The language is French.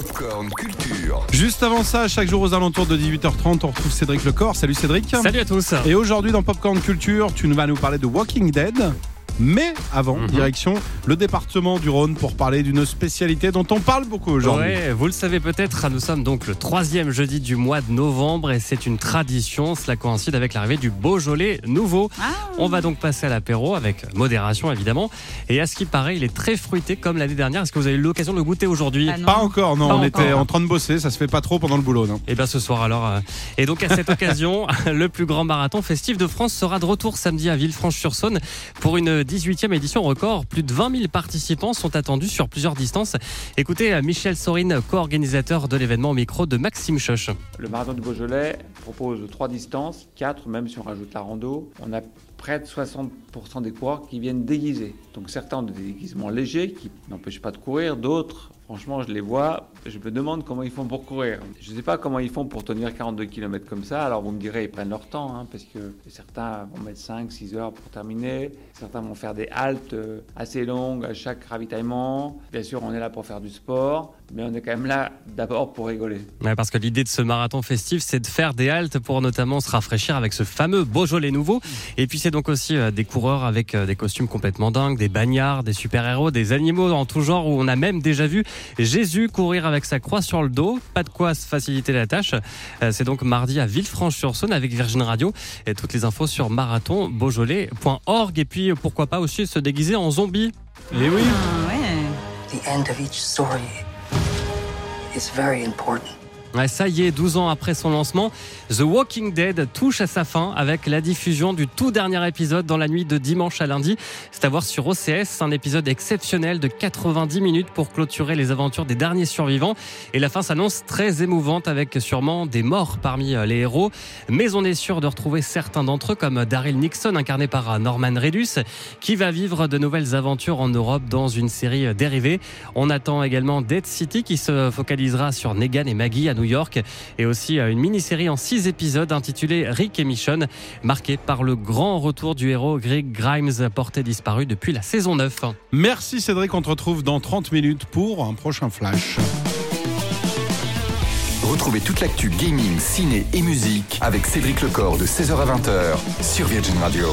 Popcorn Culture. Juste avant ça, chaque jour aux alentours de 18h30, on retrouve Cédric Le Cordeau. Salut Cédric. Salut à tous. Et aujourd'hui dans Popcorn Culture, tu vas nous parler de Walking Dead. Mais avant, direction le département du Rhône pour parler d'une spécialité dont on parle beaucoup aujourd'hui. Ouais, vous le savez peut-être, nous sommes donc le 3e jeudi du mois de novembre et c'est une tradition, cela coïncide avec l'arrivée du Beaujolais nouveau. Ah. On va donc passer à l'apéro avec modération évidemment et à ce qui paraît, il est très fruité comme l'année dernière. Est-ce que vous avez eu l'occasion de le goûter aujourd'hui ? Pas encore, non, on était en train de bosser, ça se fait pas trop pendant le boulot. Non. Et bien ce soir alors. Et donc à cette occasion, le plus grand marathon festif de France sera de retour samedi à Villefranche-sur-Saône pour une 18e édition record. Plus de 20 000 participants sont attendus sur plusieurs distances. Écoutez Michel Sorine, co-organisateur de l'événement au micro de Maxime Choche. Le marathon de Beaujolais propose 3 distances, 4 même si on rajoute la rando. On a près de 60% des coureurs qui viennent déguisés. Donc certains ont des déguisements légers qui n'empêchent pas de courir, d'autres... Franchement, je les vois, je me demande comment ils font pour courir. Je ne sais pas comment ils font pour tenir 42 km comme ça. Alors vous me direz, ils prennent leur temps, hein, parce que certains vont mettre 5-6 heures pour terminer. Certains vont faire des haltes assez longues à chaque ravitaillement. Bien sûr, on est là pour faire du sport, mais on est quand même là d'abord pour rigoler. Ouais, parce que l'idée de ce marathon festif, c'est de faire des haltes pour notamment se rafraîchir avec ce fameux Beaujolais nouveau. Et puis c'est donc aussi des coureurs avec des costumes complètement dingues, des bagnards, des super-héros, des animaux en tout genre où on a même déjà vu Jésus courir avec sa croix sur le dos. Pas de quoi se faciliter la tâche. C'est donc mardi à Villefranche-sur-Saône avec Virgin Radio. Et toutes les infos sur marathon-beaujolais.org. Et puis pourquoi pas aussi se déguiser en zombie. Et oui. The end of each story is very important. Ça y est, 12 ans après son lancement, The Walking Dead touche à sa fin avec la diffusion du tout dernier épisode dans la nuit de dimanche à lundi. C'est à voir sur OCS, un épisode exceptionnel de 90 minutes pour clôturer les aventures des derniers survivants. Et la fin s'annonce très émouvante avec sûrement des morts parmi les héros. Mais on est sûr de retrouver certains d'entre eux comme Daryl Dixon, incarné par Norman Reedus, qui va vivre de nouvelles aventures en Europe dans une série dérivée. On attend également Dead City qui se focalisera sur Negan et Maggie à New York, et aussi une mini-série en 6 épisodes intitulée Rick et Michonne, marquée par le grand retour du héros Greg Grimes, porté disparu depuis la saison 9. Merci Cédric, on te retrouve dans 30 minutes pour un prochain Flash. Retrouvez toute l'actu gaming, ciné et musique avec Cédric Le Cordeau de 16h à 20h sur Virgin Radio.